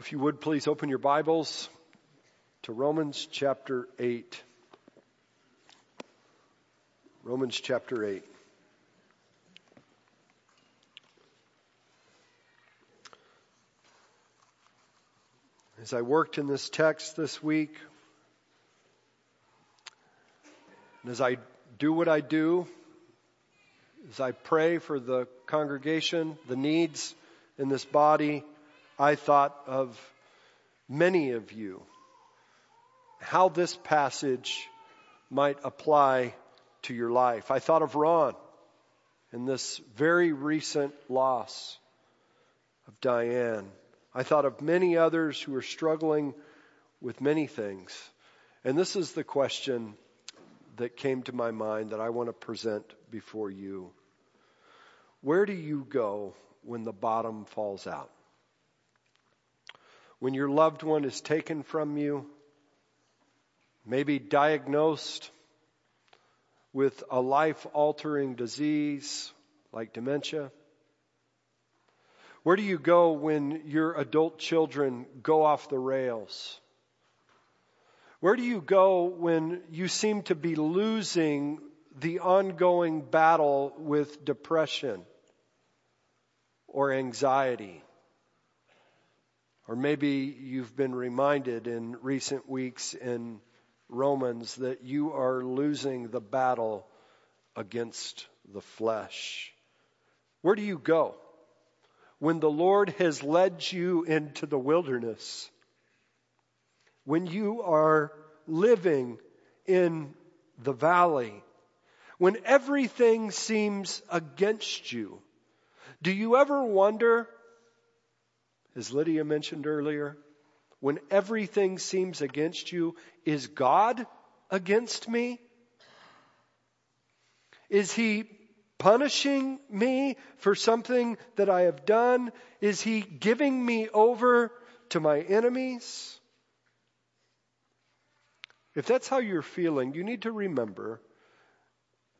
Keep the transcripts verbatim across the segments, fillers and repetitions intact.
If you would, please open your Bibles to Romans chapter eight. Romans chapter eight. As I worked in this text this week, and as I do what I do, as I pray for the congregation, the needs in this body, I thought of many of you, how this passage might apply to your life. I thought of Ron and this very recent loss of Diane. I thought of many others who are struggling with many things. And this is the question that came to my mind that I want to present before you. Where do you go when the bottom falls out? When your loved one is taken from you, maybe diagnosed with a life-altering disease like dementia? Where do you go when your adult children go off the rails? Where do you go when you seem to be losing the ongoing battle with depression or anxiety? Or maybe you've been reminded in recent weeks in Romans that you are losing the battle against the flesh. Where do you go when the Lord has led you into the wilderness? When you are living in the valley? When everything seems against you? Do you ever wonder, as Lydia mentioned earlier, when everything seems against you, is God against me? Is he punishing me for something that I have done? Is he giving me over to my enemies? If that's how you're feeling, you need to remember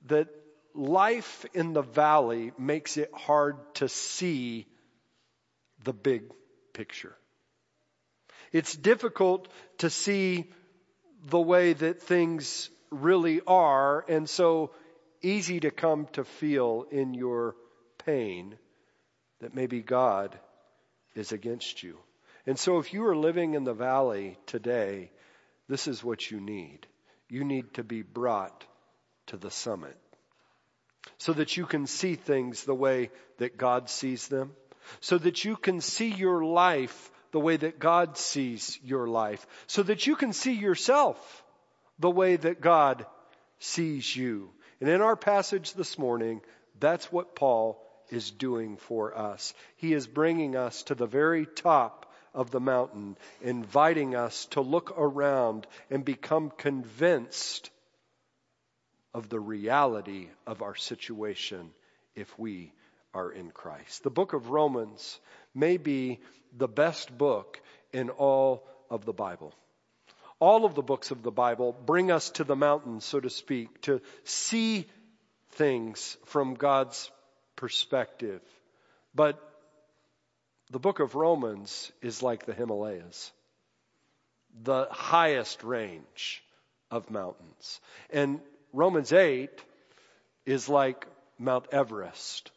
that life in the valley makes it hard to see the big picture. It's difficult to see the way that things really are, and so easy to come to feel in your pain that maybe God is against you. And so if you are living in the valley today, this is what you need. You need to be brought to the summit so that you can see things the way that God sees them, so that you can see your life the way that God sees your life, so that you can see yourself the way that God sees you. And in our passage this morning, that's what Paul is doing for us. He is bringing us to the very top of the mountain, inviting us to look around and become convinced of the reality of our situation if we are in Christ. The book of Romans may be the best book in all of the Bible. All of the books of the Bible bring us to the mountain, so to speak, to see things from God's perspective. But the book of Romans is like the Himalayas, the highest range of mountains. And Romans eight is like Mount Everest,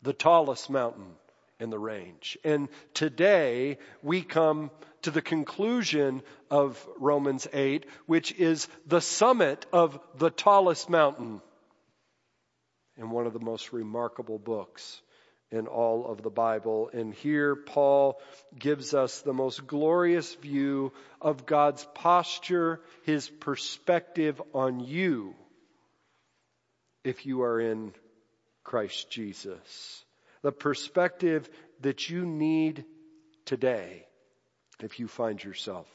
the tallest mountain in the range. And today we come to the conclusion of Romans eight, which is the summit of the tallest mountain in one of the most remarkable books in all of the Bible. And here Paul gives us the most glorious view of God's posture, his perspective on you if you are in Christ Jesus. The perspective that you need today if you find yourself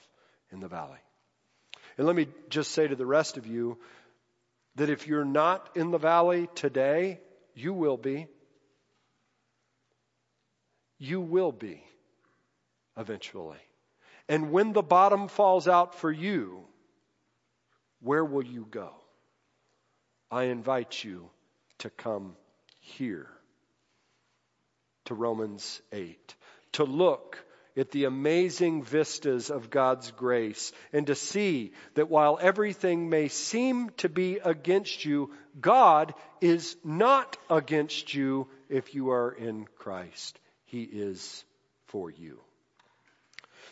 in the valley. And let me just say to the rest of you that if you're not in the valley today, you will be. You will be eventually. And when the bottom falls out for you, where will you go? I invite you to come here to Romans eight, to look at the amazing vistas of God's grace and to see that while everything may seem to be against you, God is not against you if you are in Christ. He is for you.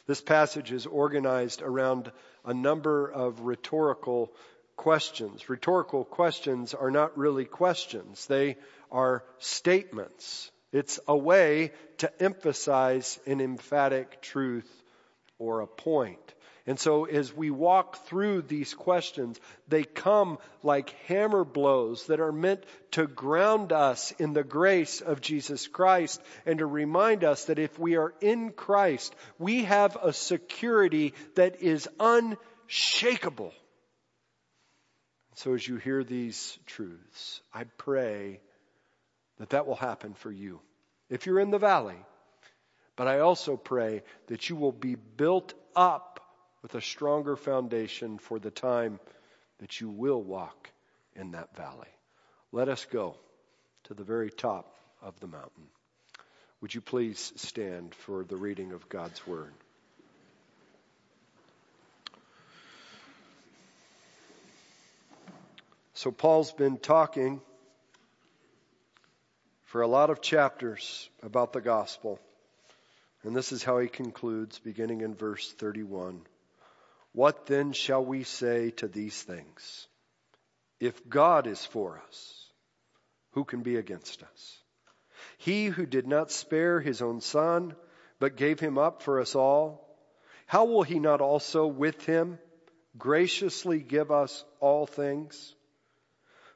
This passage is organized around a number of rhetorical questions. Rhetorical questions are not really questions. They are statements. It's a way to emphasize an emphatic truth or a point. And so as we walk through these questions, they come like hammer blows that are meant to ground us in the grace of Jesus Christ and to remind us that if we are in Christ, we have a security that is unshakable. So as you hear these truths, I pray that that will happen for you if you're in the valley. But I also pray that you will be built up with a stronger foundation for the time that you will walk in that valley. Let us go to the very top of the mountain. Would you please stand for the reading of God's word? So Paul's been talking for a lot of chapters about the gospel. And this is how he concludes, beginning in verse thirty-one. What then shall we say to these things? If God is for us, who can be against us? He who did not spare his own son, but gave him up for us all, how will he not also with him graciously give us all things?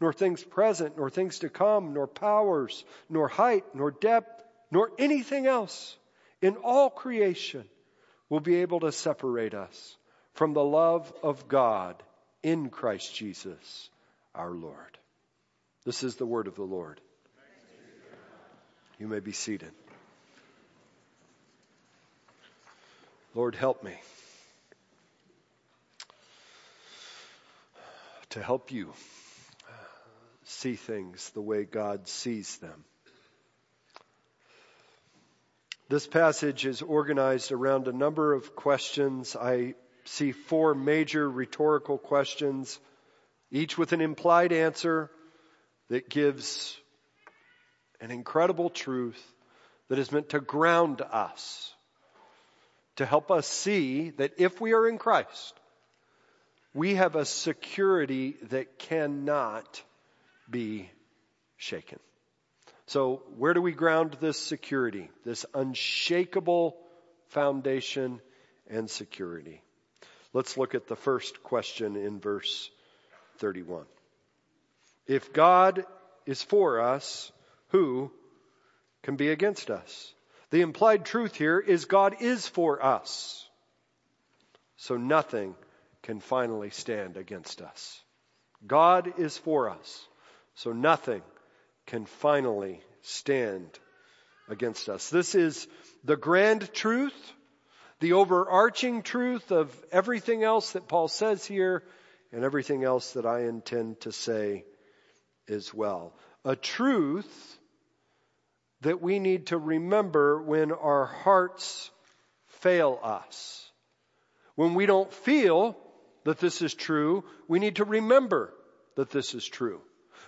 nor things present nor things to come nor powers nor height nor depth nor anything else in all creation will be able to separate us from the love of God in Christ Jesus, our Lord. This is the word of the Lord. You may be seated. Lord, help me to help you see things the way God sees them. This passage is organized around a number of questions. I see four major rhetorical questions, each with an implied answer that gives an incredible truth that is meant to ground us, to help us see that if we are in Christ, we have a security that cannot be shaken. So where do we ground this security, this unshakable foundation and security? Let's look at the first question in verse thirty-one. If God is for us, who can be against us? The implied truth here is God is for us. So nothing can finally stand against us. God is for us. So nothing can finally stand against us. This is the grand truth, the overarching truth of everything else that Paul says here and everything else that I intend to say as well. A truth that we need to remember when our hearts fail us. When we don't feel that this is true, we need to remember that this is true.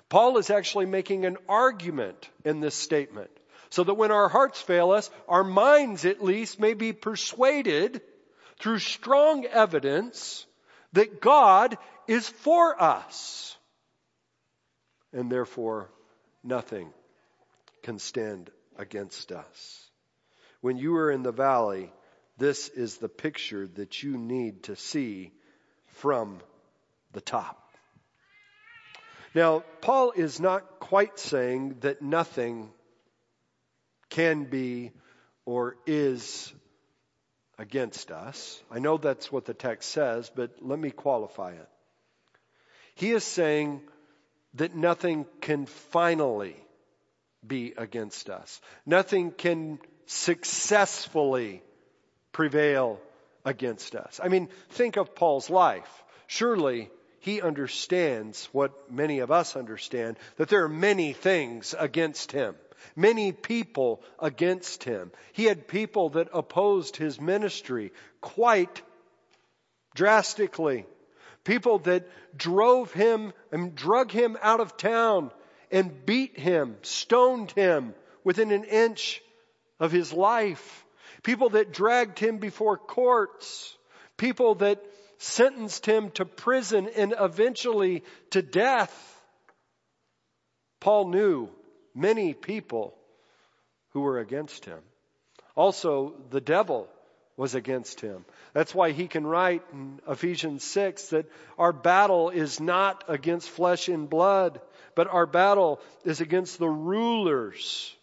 Paul is actually making an argument in this statement so that when our hearts fail us, our minds at least may be persuaded through strong evidence that God is for us. and therefore nothing can stand against us. When you are in the valley, this is the picture that you need to see from the top. Now, Paul is not quite saying that nothing can be or is against us. I know that's what the text says, but let me qualify it. He is saying that nothing can finally be against us. Nothing can successfully prevail against us. I mean, think of Paul's life. Surely he understands what many of us understand, that there are many things against him, many people against him. He had people that opposed his ministry quite drastically, people that drove him and drug him out of town and beat him, stoned him within an inch of his life, people that dragged him before courts, people that sentenced him to prison and eventually to death. Paul knew many people who were against him. Also, the devil was against him. That's why he can write in Ephesians six that our battle is not against flesh and blood, but our battle is against the rulers,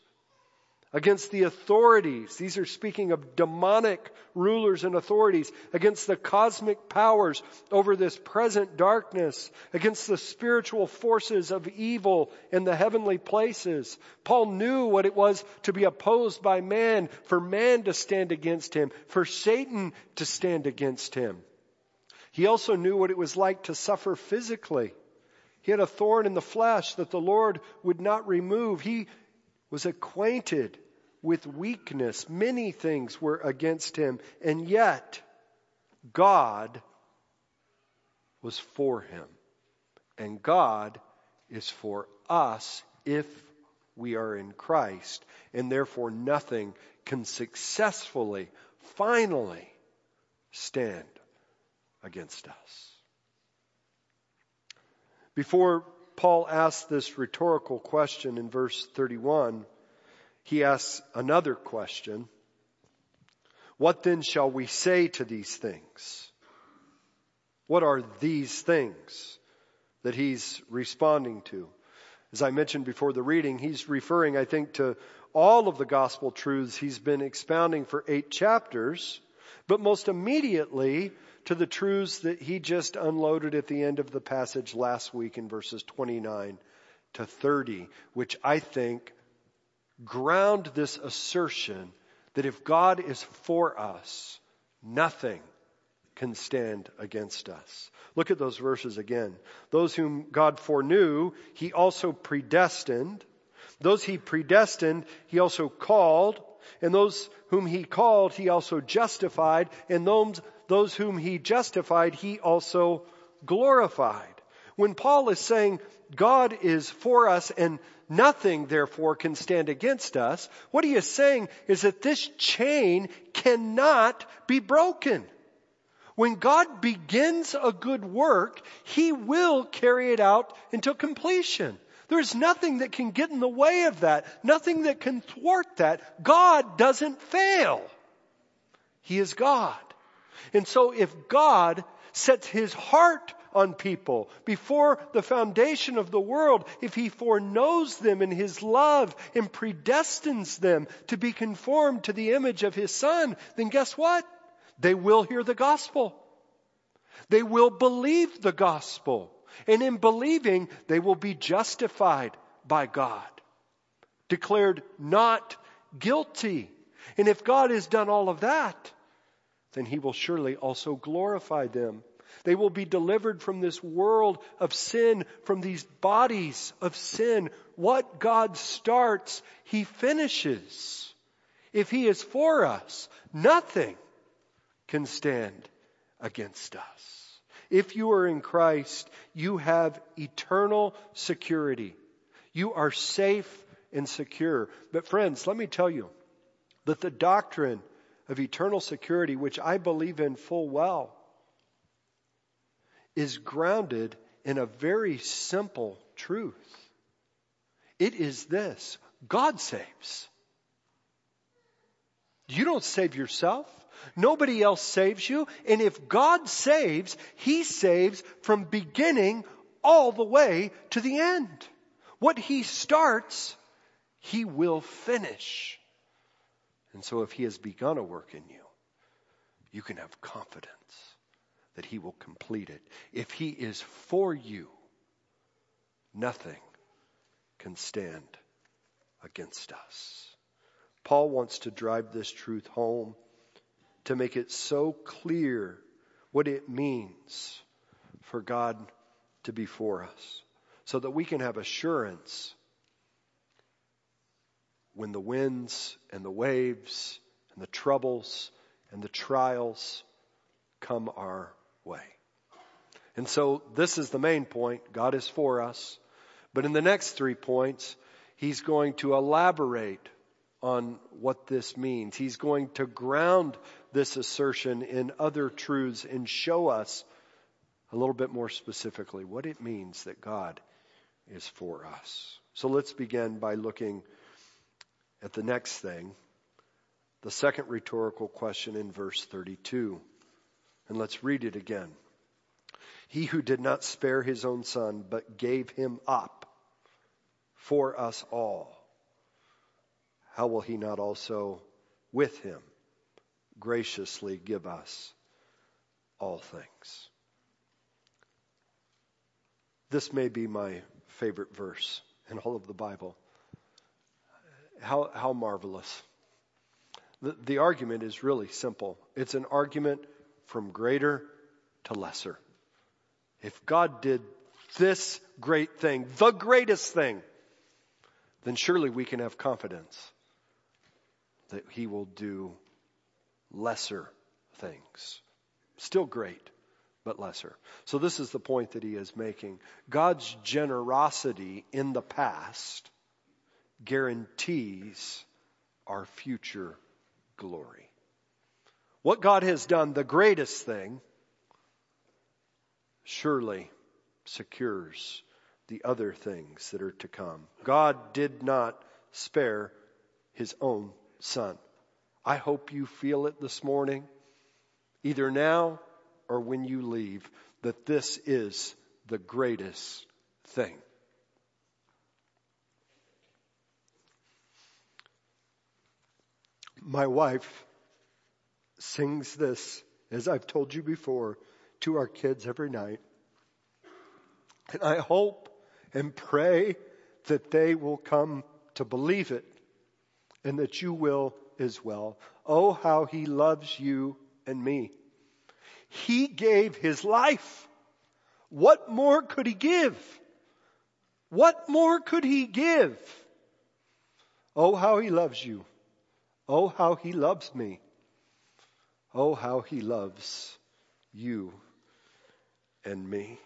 against the authorities. These are speaking of demonic rulers and authorities, against the cosmic powers over this present darkness, against the spiritual forces of evil in the heavenly places. Paul knew what it was to be opposed by man, for man to stand against him, for Satan to stand against him. He also knew what it was like to suffer physically. He had a thorn in the flesh that the Lord would not remove. He was acquainted with weakness. Many things were against him, and yet God was for him. And God is for us if we are in Christ, and therefore nothing can successfully, finally stand against us. Before Paul asked this rhetorical question in verse thirty-one. He asks another question. What then shall we say to these things? What are these things that he's responding to? As I mentioned before the reading, he's referring, I think, to all of the gospel truths he's been expounding for eight chapters, but most immediately to the truths that he just unloaded at the end of the passage last week in verses twenty-nine to thirty, which I think ground this assertion that if God is for us, nothing can stand against us. Look at those verses again. Those whom God foreknew, he also predestined. Those he predestined, he also called. And those whom he called, he also justified. And those Those whom he justified, he also glorified. When Paul is saying God is for us and nothing, therefore, can stand against us, what he is saying is that this chain cannot be broken. When God begins a good work, he will carry it out until completion. There is nothing that can get in the way of that, nothing that can thwart that. God doesn't fail. He is God. And so if God sets his heart on people before the foundation of the world, if he foreknows them in his love and predestines them to be conformed to the image of his Son, then guess what? They will hear the gospel. They will believe the gospel. And in believing, they will be justified by God, declared not guilty. And if God has done all of that, then he will surely also glorify them. They will be delivered from this world of sin, from these bodies of sin. What God starts, he finishes. If he is for us, nothing can stand against us. If you are in Christ, you have eternal security. You are safe and secure. But friends, let me tell you that the doctrine of eternal security, which I believe in full well, is grounded in a very simple truth. It is this: God saves. You don't save yourself. Nobody else saves you. And if God saves, He saves from beginning all the way to the end. What He starts, He will finish. And so if He has begun a work in you, you can have confidence that He will complete it. If He is for you, nothing can stand against us. Paul wants to drive this truth home, to make it so clear what it means for God to be for us, so that we can have assurance when the winds and the waves and the troubles and the trials come our way. And so this is the main point. God is for us. But in the next three points, he's going to elaborate on what this means. He's going to ground this assertion in other truths and show us a little bit more specifically what it means that God is for us. So let's begin by looking at the next thing, the second rhetorical question in verse thirty-two. And let's read it again. He who did not spare his own son, but gave him up for us all, how will he not also with him graciously give us all things? This may be my favorite verse in all of the Bible. How, how marvelous. The, the argument is really simple. It's an argument from greater to lesser. If God did this great thing, the greatest thing, then surely we can have confidence that he will do lesser things. Still great, but lesser. So this is the point that he is making. God's generosity in the past guarantees our future glory. What God has done, the greatest thing, surely secures the other things that are to come. God did not spare his own son. I hope you feel it this morning, either now or when you leave, that this is the greatest thing. My wife sings this, as I've told you before, to our kids every night. And I hope and pray that they will come to believe it, and that you will as well. Oh, how he loves you and me. He gave his life. What more could he give? What more could he give? Oh, how he loves you. Oh, how he loves me. Oh, how he loves you and me.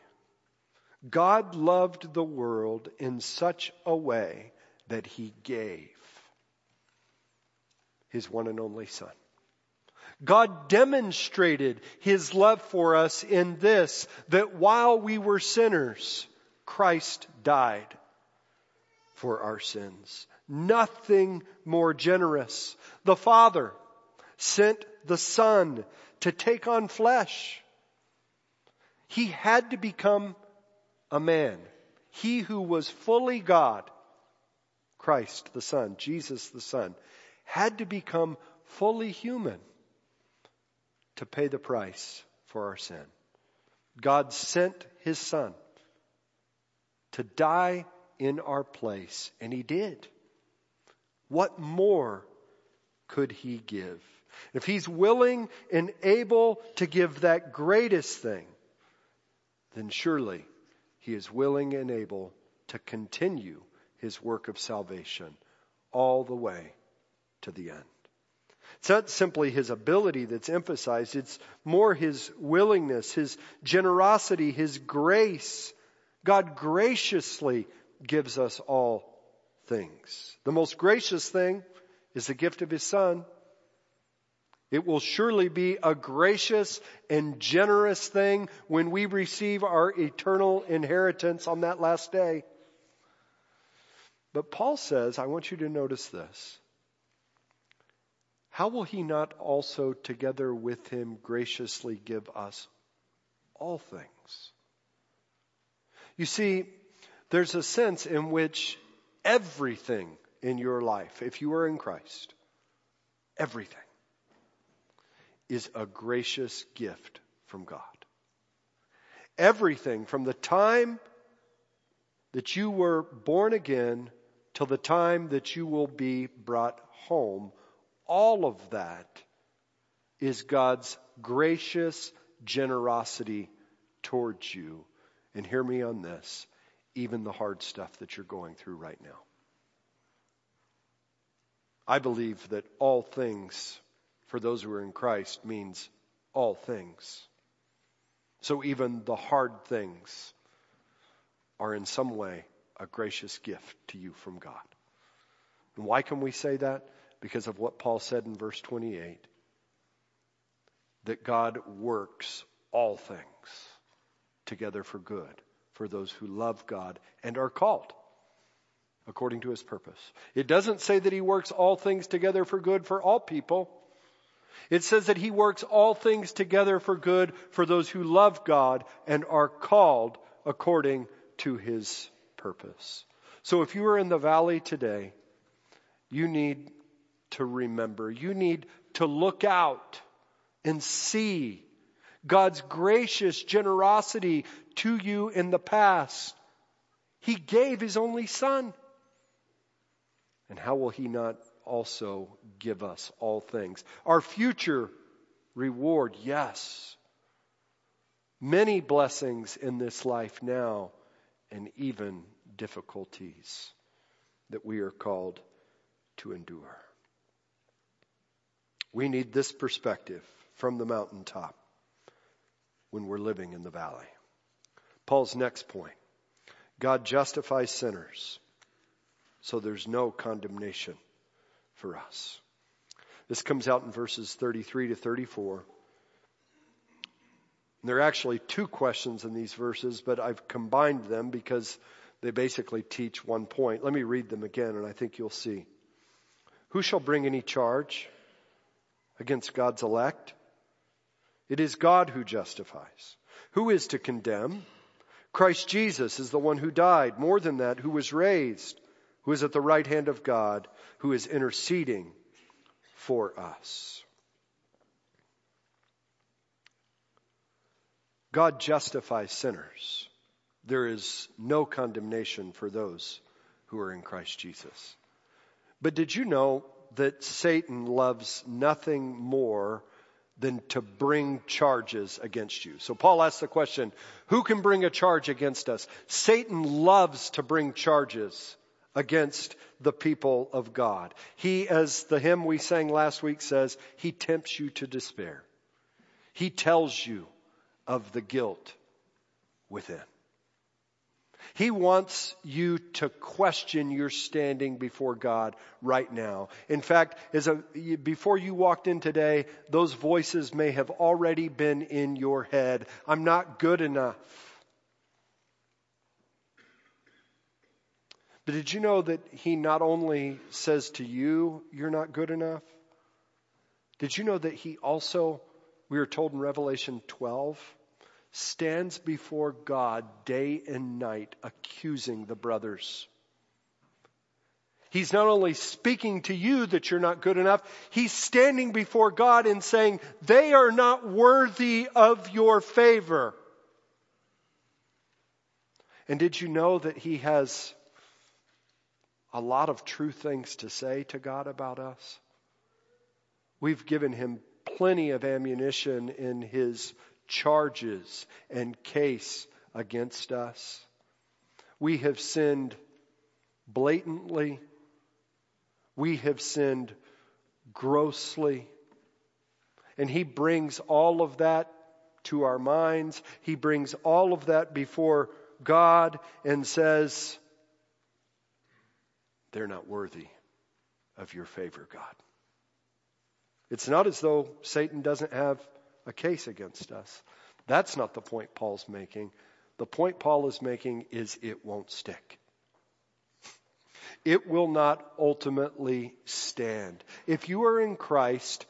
God loved the world in such a way that he gave his one and only son. God demonstrated his love for us in this, that while we were sinners, Christ died for our sins. Nothing more generous. The Father sent the Son to take on flesh. He had to become a man. He who was fully God, Christ the Son, Jesus the Son, had to become fully human to pay the price for our sin. God sent his Son to die in our place, and he did. What more could he give? If he's willing and able to give that greatest thing, then surely he is willing and able to continue his work of salvation all the way to the end. It's not simply his ability that's emphasized. It's more his willingness, his generosity, his grace. God graciously gives us all things. The most gracious thing is the gift of his Son. It will surely be a gracious and generous thing when we receive our eternal inheritance on that last day. But Paul says, I want you to notice this. How will he not also together with him graciously give us all things? You see, there's a sense in which everything in your life, if you are in Christ, everything is a gracious gift from God. Everything from the time that you were born again till the time that you will be brought home, all of that is God's gracious generosity towards you. And hear me on this, even the hard stuff that you're going through right now. I believe that all things for those who are in Christ means all things. So even the hard things are in some way a gracious gift to you from God. And why can we say that? Because of what Paul said in verse twenty-eight, that God works all things together for good, for those who love God and are called according to his purpose. It doesn't say that he works all things together for good for all people. It says that he works all things together for good for those who love God and are called according to his purpose. So if you are in the valley today, you need to remember, you need to look out and see God's gracious generosity to you in the past. He gave his only son. And how will he not also give us all things? Our future reward, yes. Many blessings in this life now, and even difficulties that we are called to endure. We need this perspective from the mountaintop when we're living in the valley. Paul's next point. God justifies sinners, so there's no condemnation for us. This comes out in verses thirty-three to thirty-four. And there are actually two questions in these verses, but I've combined them because they basically teach one point. Let me read them again, and I think you'll see. Who shall bring any charge against God's elect? It is God who justifies. Who is to condemn? Christ Jesus is the one who died, more than that, who was raised, who is at the right hand of God, who is interceding for us. God justifies sinners. There is no condemnation for those who are in Christ Jesus. But did you know that Satan loves nothing more than to bring charges against you? So Paul asks the question, who can bring a charge against us? Satan loves to bring charges against the people of God. He, as the hymn we sang last week says, he tempts you to despair. He tells you of the guilt within. He wants you to question your standing before God right now. In fact, as a, before you walked in today, those voices may have already been in your head. I'm not good enough. But did you know that he not only says to you, you're not good enough? Did you know that he also, we are told in Revelation twelve, stands before God day and night accusing the brothers. He's not only speaking to you that you're not good enough, he's standing before God and saying, they are not worthy of your favor. And did you know that he has a lot of true things to say to God about us? We've given him plenty of ammunition in his charges and case against us. We have sinned blatantly. We have sinned grossly. And he brings all of that to our minds. He brings all of that before God and says, they're not worthy of your favor, God. It's not as though Satan doesn't have a case against us. That's not the point Paul's making. The point Paul is making is it won't stick. it will not ultimately stand. If you are in Christ,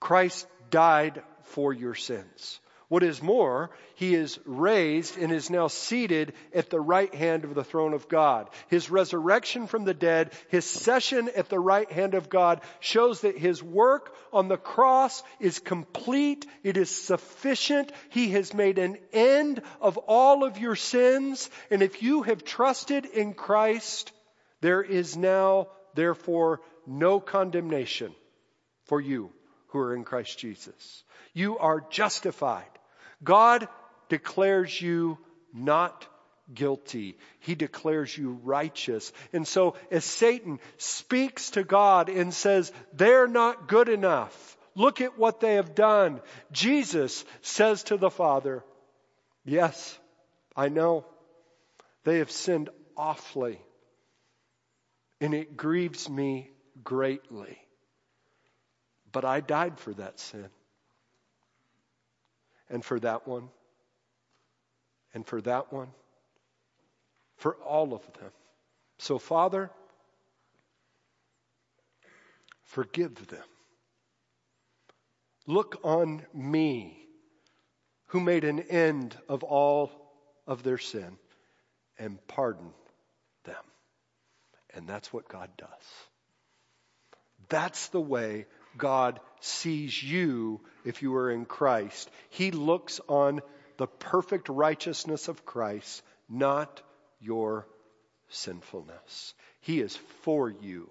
Christ died for your sins. What is more, he is raised and is now seated at the right hand of the throne of God. His resurrection from the dead, his session at the right hand of God shows that his work on the cross is complete. It is sufficient. He has made an end of all of your sins. And if you have trusted in Christ, there is now, therefore, no condemnation for you who are in Christ Jesus. You are justified. God declares you not guilty. He declares you righteous. And so as Satan speaks to God and says, they're not good enough. Look at what they have done. Jesus says to the Father, yes, I know. They have sinned awfully. And it grieves me greatly. But I died for that sin. And for that one, and for that one, for all of them. So, Father, forgive them. Look on me, who made an end of all of their sin, and pardon them. And that's what God does. That's the way God sees you if you are in Christ. He looks on the perfect righteousness of Christ, not your sinfulness. He is for you.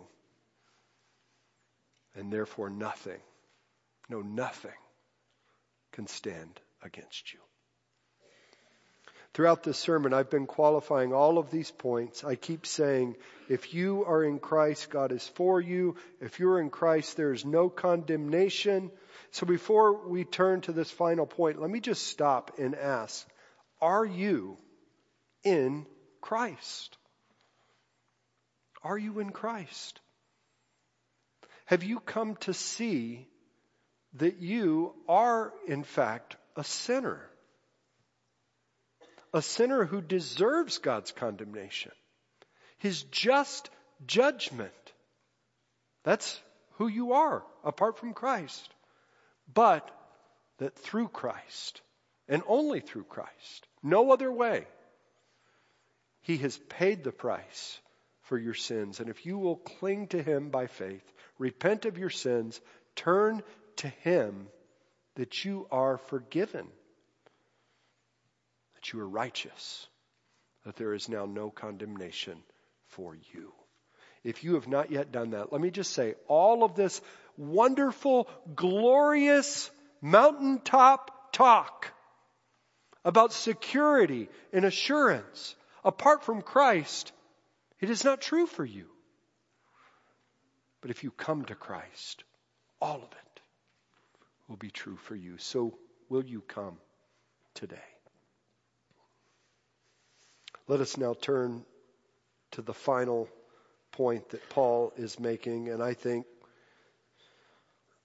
And therefore nothing, no nothing can stand against you. Throughout this sermon, I've been qualifying all of these points. I keep saying, if you are in Christ, God is for you. If you're in Christ, there is no condemnation. So before we turn to this final point, let me just stop and ask, are you in Christ? Are you in Christ? Have you come to see that you are, in fact, a sinner? A sinner who deserves God's condemnation. His just judgment. That's who you are, apart from Christ. But that through Christ, and only through Christ, no other way, he has paid the price for your sins. And if you will cling to him by faith, repent of your sins, turn to him, that you are forgiven. That you are righteous, that there is now no condemnation for you. If you have not yet done that, let me just say, all of this wonderful, glorious mountaintop talk about security and assurance, apart from Christ, it is not true for you. But if you come to Christ, all of it will be true for you. So will you come today? Let us now turn to the final point that Paul is making, and I think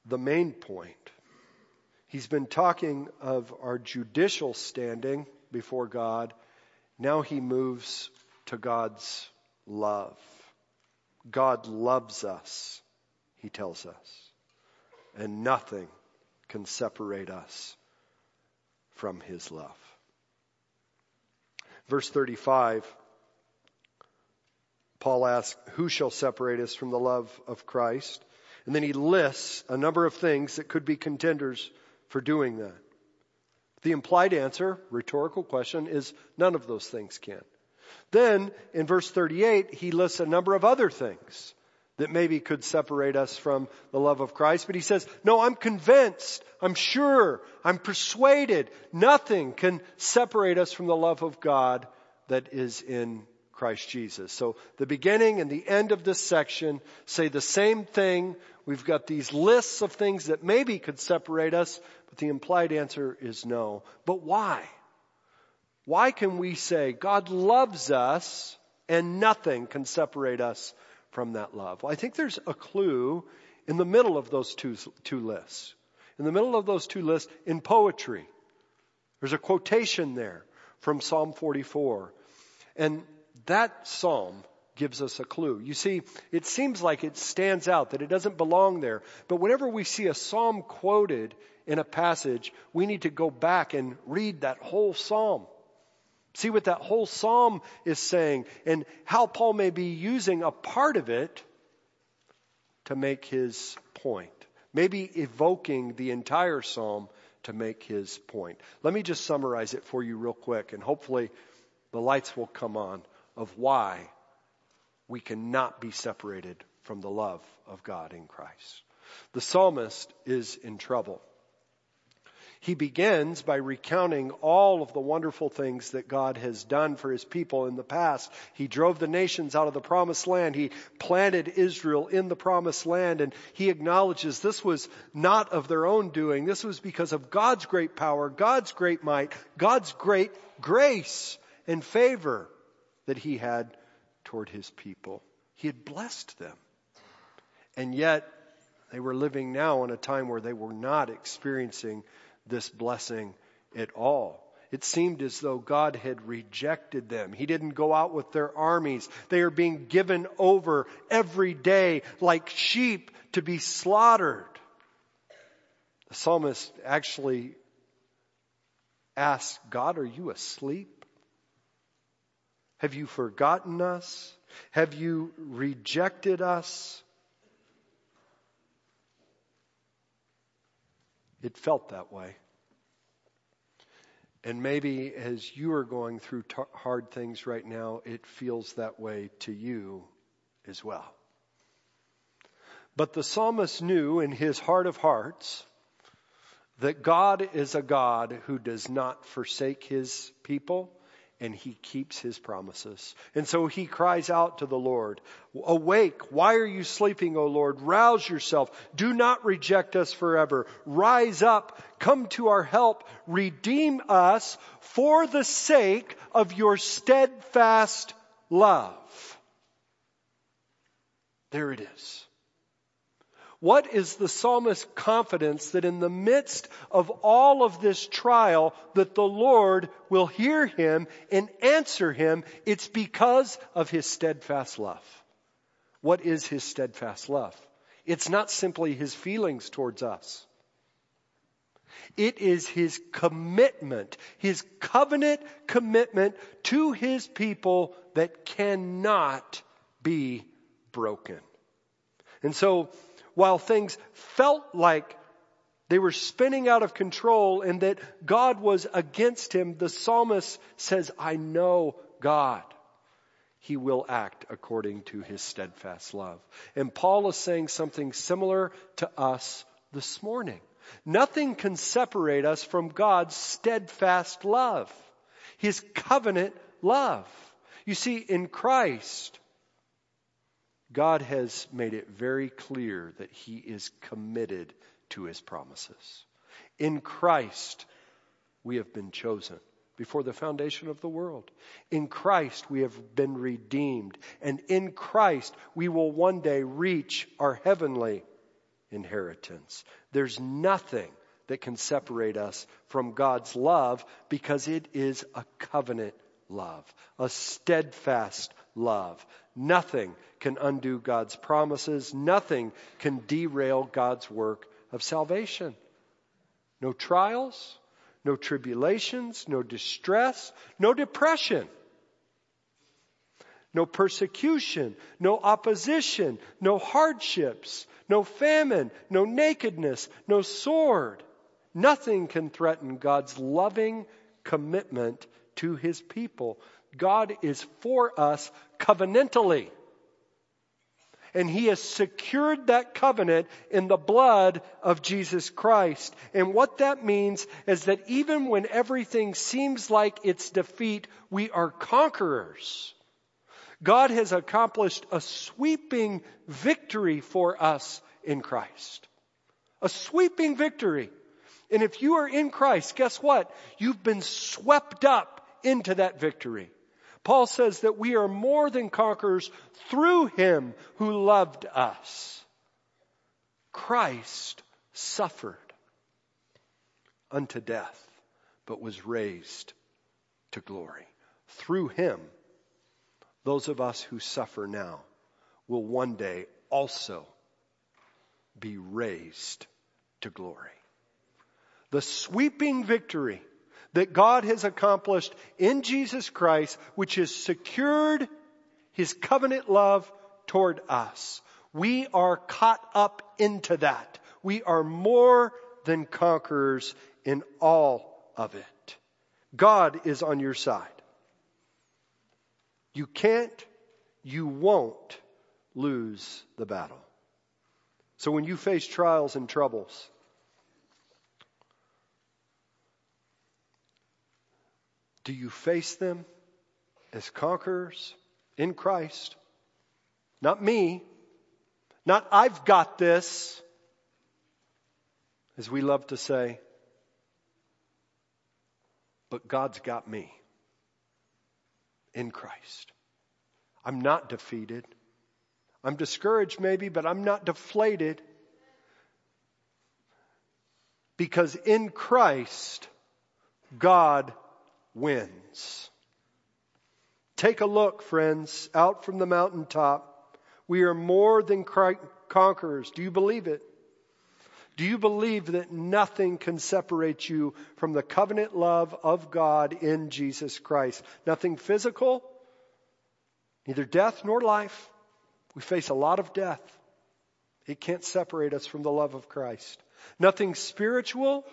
the main point. He's been talking of our judicial standing before God. Now he moves to God's love. God loves us, he tells us, and nothing can separate us from his love. Verse thirty-five, Paul asks, who shall separate us from the love of Christ? And then he lists a number of things that could be contenders for doing that. The implied answer, rhetorical question, is none of those things can. Then in verse thirty-eight, he lists a number of other things that maybe could separate us from the love of Christ. But he says, no, I'm convinced, I'm sure, I'm persuaded, nothing can separate us from the love of God that is in Christ Jesus. So the beginning and the end of this section say the same thing. We've got these lists of things that maybe could separate us, but the implied answer is no. But why? Why can we say God loves us and nothing can separate us from that love? Well, I think there's a clue in the middle of those two, two lists. In the middle of those two lists, in poetry, there's a quotation there from Psalm forty-four. And that psalm gives us a clue. You see, it seems like it stands out that it doesn't belong there. But whenever we see a psalm quoted in a passage, we need to go back and read that whole psalm. See what that whole psalm is saying and how Paul may be using a part of it to make his point. Maybe evoking the entire psalm to make his point. Let me just summarize it for you real quick, and hopefully the lights will come on of why we cannot be separated from the love of God in Christ. The psalmist is in trouble. He begins by recounting all of the wonderful things that God has done for his people in the past. He drove the nations out of the promised land. He planted Israel in the promised land. And he acknowledges this was not of their own doing. This was because of God's great power, God's great might, God's great grace and favor that he had toward his people. He had blessed them. And yet they were living now in a time where they were not experiencing this blessing at all. It seemed as though God had rejected them. He didn't go out with their armies. They are being given over every day like sheep to be slaughtered. The psalmist actually asks God, are you asleep? Have you forgotten us? Have you rejected us? It felt that way. And maybe as you are going through t- hard things right now, it feels that way to you as well. But the psalmist knew in his heart of hearts that God is a God who does not forsake his people, and he keeps his promises. And so he cries out to the Lord, awake, why are you sleeping, O Lord? Rouse yourself. Do not reject us forever. Rise up. Come to our help. Redeem us for the sake of your steadfast love. There it is. What is the psalmist's confidence that in the midst of all of this trial that the Lord will hear him and answer him? It's because of his steadfast love. What is his steadfast love? It's not simply his feelings towards us. It is his commitment, his covenant commitment to his people that cannot be broken. And so, while things felt like they were spinning out of control and that God was against him, the psalmist says, I know God. He will act according to his steadfast love. And Paul is saying something similar to us this morning. Nothing can separate us from God's steadfast love, his covenant love. You see, in Christ, God has made it very clear that he is committed to his promises. In Christ, we have been chosen before the foundation of the world. In Christ, we have been redeemed. And in Christ, we will one day reach our heavenly inheritance. There's nothing that can separate us from God's love because it is a covenant love, a steadfast love. Nothing can undo God's promises. Nothing can derail God's work of salvation. No trials, no tribulations, no distress, no depression, no persecution, no opposition, no hardships, no famine, no nakedness, no sword. Nothing can threaten God's loving commitment to his people. God is for us covenantally. And he has secured that covenant in the blood of Jesus Christ. And what that means is that even when everything seems like it's defeat, we are conquerors. God has accomplished a sweeping victory for us in Christ. A sweeping victory. And if you are in Christ, guess what? You've been swept up into that victory. Paul says that we are more than conquerors through him who loved us. Christ suffered unto death, but was raised to glory. Through him, those of us who suffer now will one day also be raised to glory. The sweeping victory that God has accomplished in Jesus Christ, which has secured his covenant love toward us. We are caught up into that. We are more than conquerors in all of it. God is on your side. You can't, you won't lose the battle. So when you face trials and troubles, do you face them as conquerors in Christ? Not me. Not I've got this, as we love to say, but God's got me in Christ. I'm not defeated. I'm discouraged maybe, but I'm not deflated, because in Christ, God wins. Take a look, friends, out from the mountaintop. We are more than conquerors. Do you believe it? Do you believe that nothing can separate you from the covenant love of God in Jesus Christ? Nothing physical, neither death nor life. We face a lot of death. It can't separate us from the love of Christ. Nothing spiritual.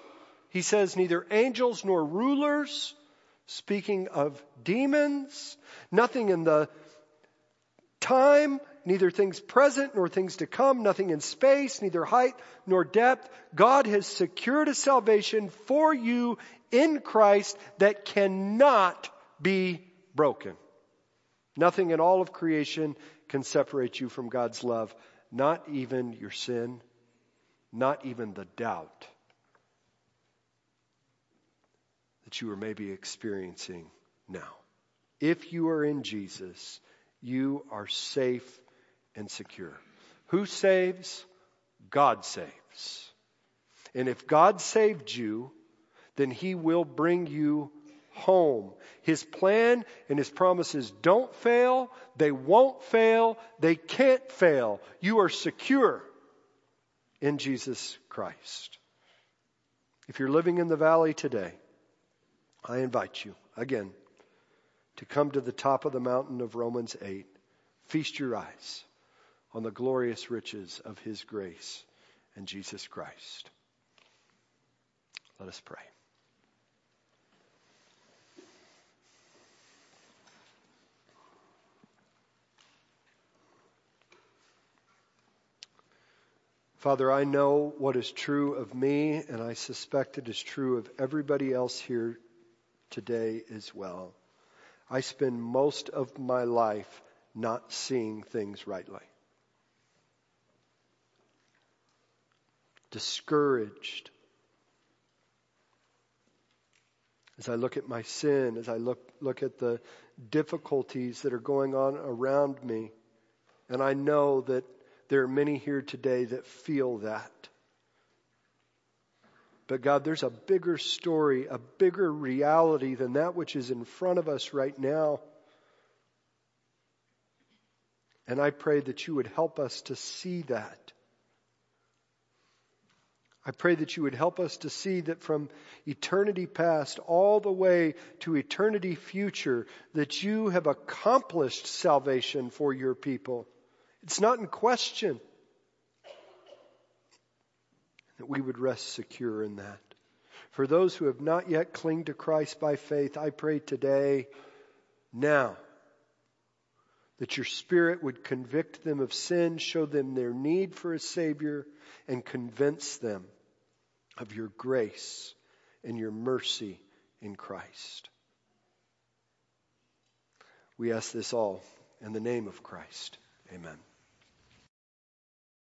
He says neither angels nor rulers, speaking of demons. Nothing in the time, neither things present nor things to come, nothing in space, neither height nor depth. God has secured a salvation for you in Christ that cannot be broken. Nothing in all of creation can separate you from God's love. Not even your sin. Not even the doubt that you are maybe experiencing now. If you are in Jesus, you are safe and secure. Who saves? God saves. And if God saved you, then he will bring you home. His plan and his promises don't fail. They won't fail. They can't fail. You are secure in Jesus Christ. If you're living in the valley today, I invite you again to come to the top of the mountain of Romans eight. Feast your eyes on the glorious riches of his grace and Jesus Christ. Let us pray. Father, I know what is true of me, and I suspect it is true of everybody else here today as well. I spend most of my life not seeing things rightly. Discouraged. As I look at my sin, as I look, look at the difficulties that are going on around me, and I know that there are many here today that feel that. But God, there's a bigger story, a bigger reality than that which is in front of us right now. And I pray that you would help us to see that. I pray that you would help us to see that from eternity past all the way to eternity future, that you have accomplished salvation for your people. It's not in question. That we would rest secure in that. For those who have not yet clung to Christ by faith, I pray today, now, that your Spirit would convict them of sin, show them their need for a Savior, and convince them of your grace and your mercy in Christ. We ask this all in the name of Christ. Amen.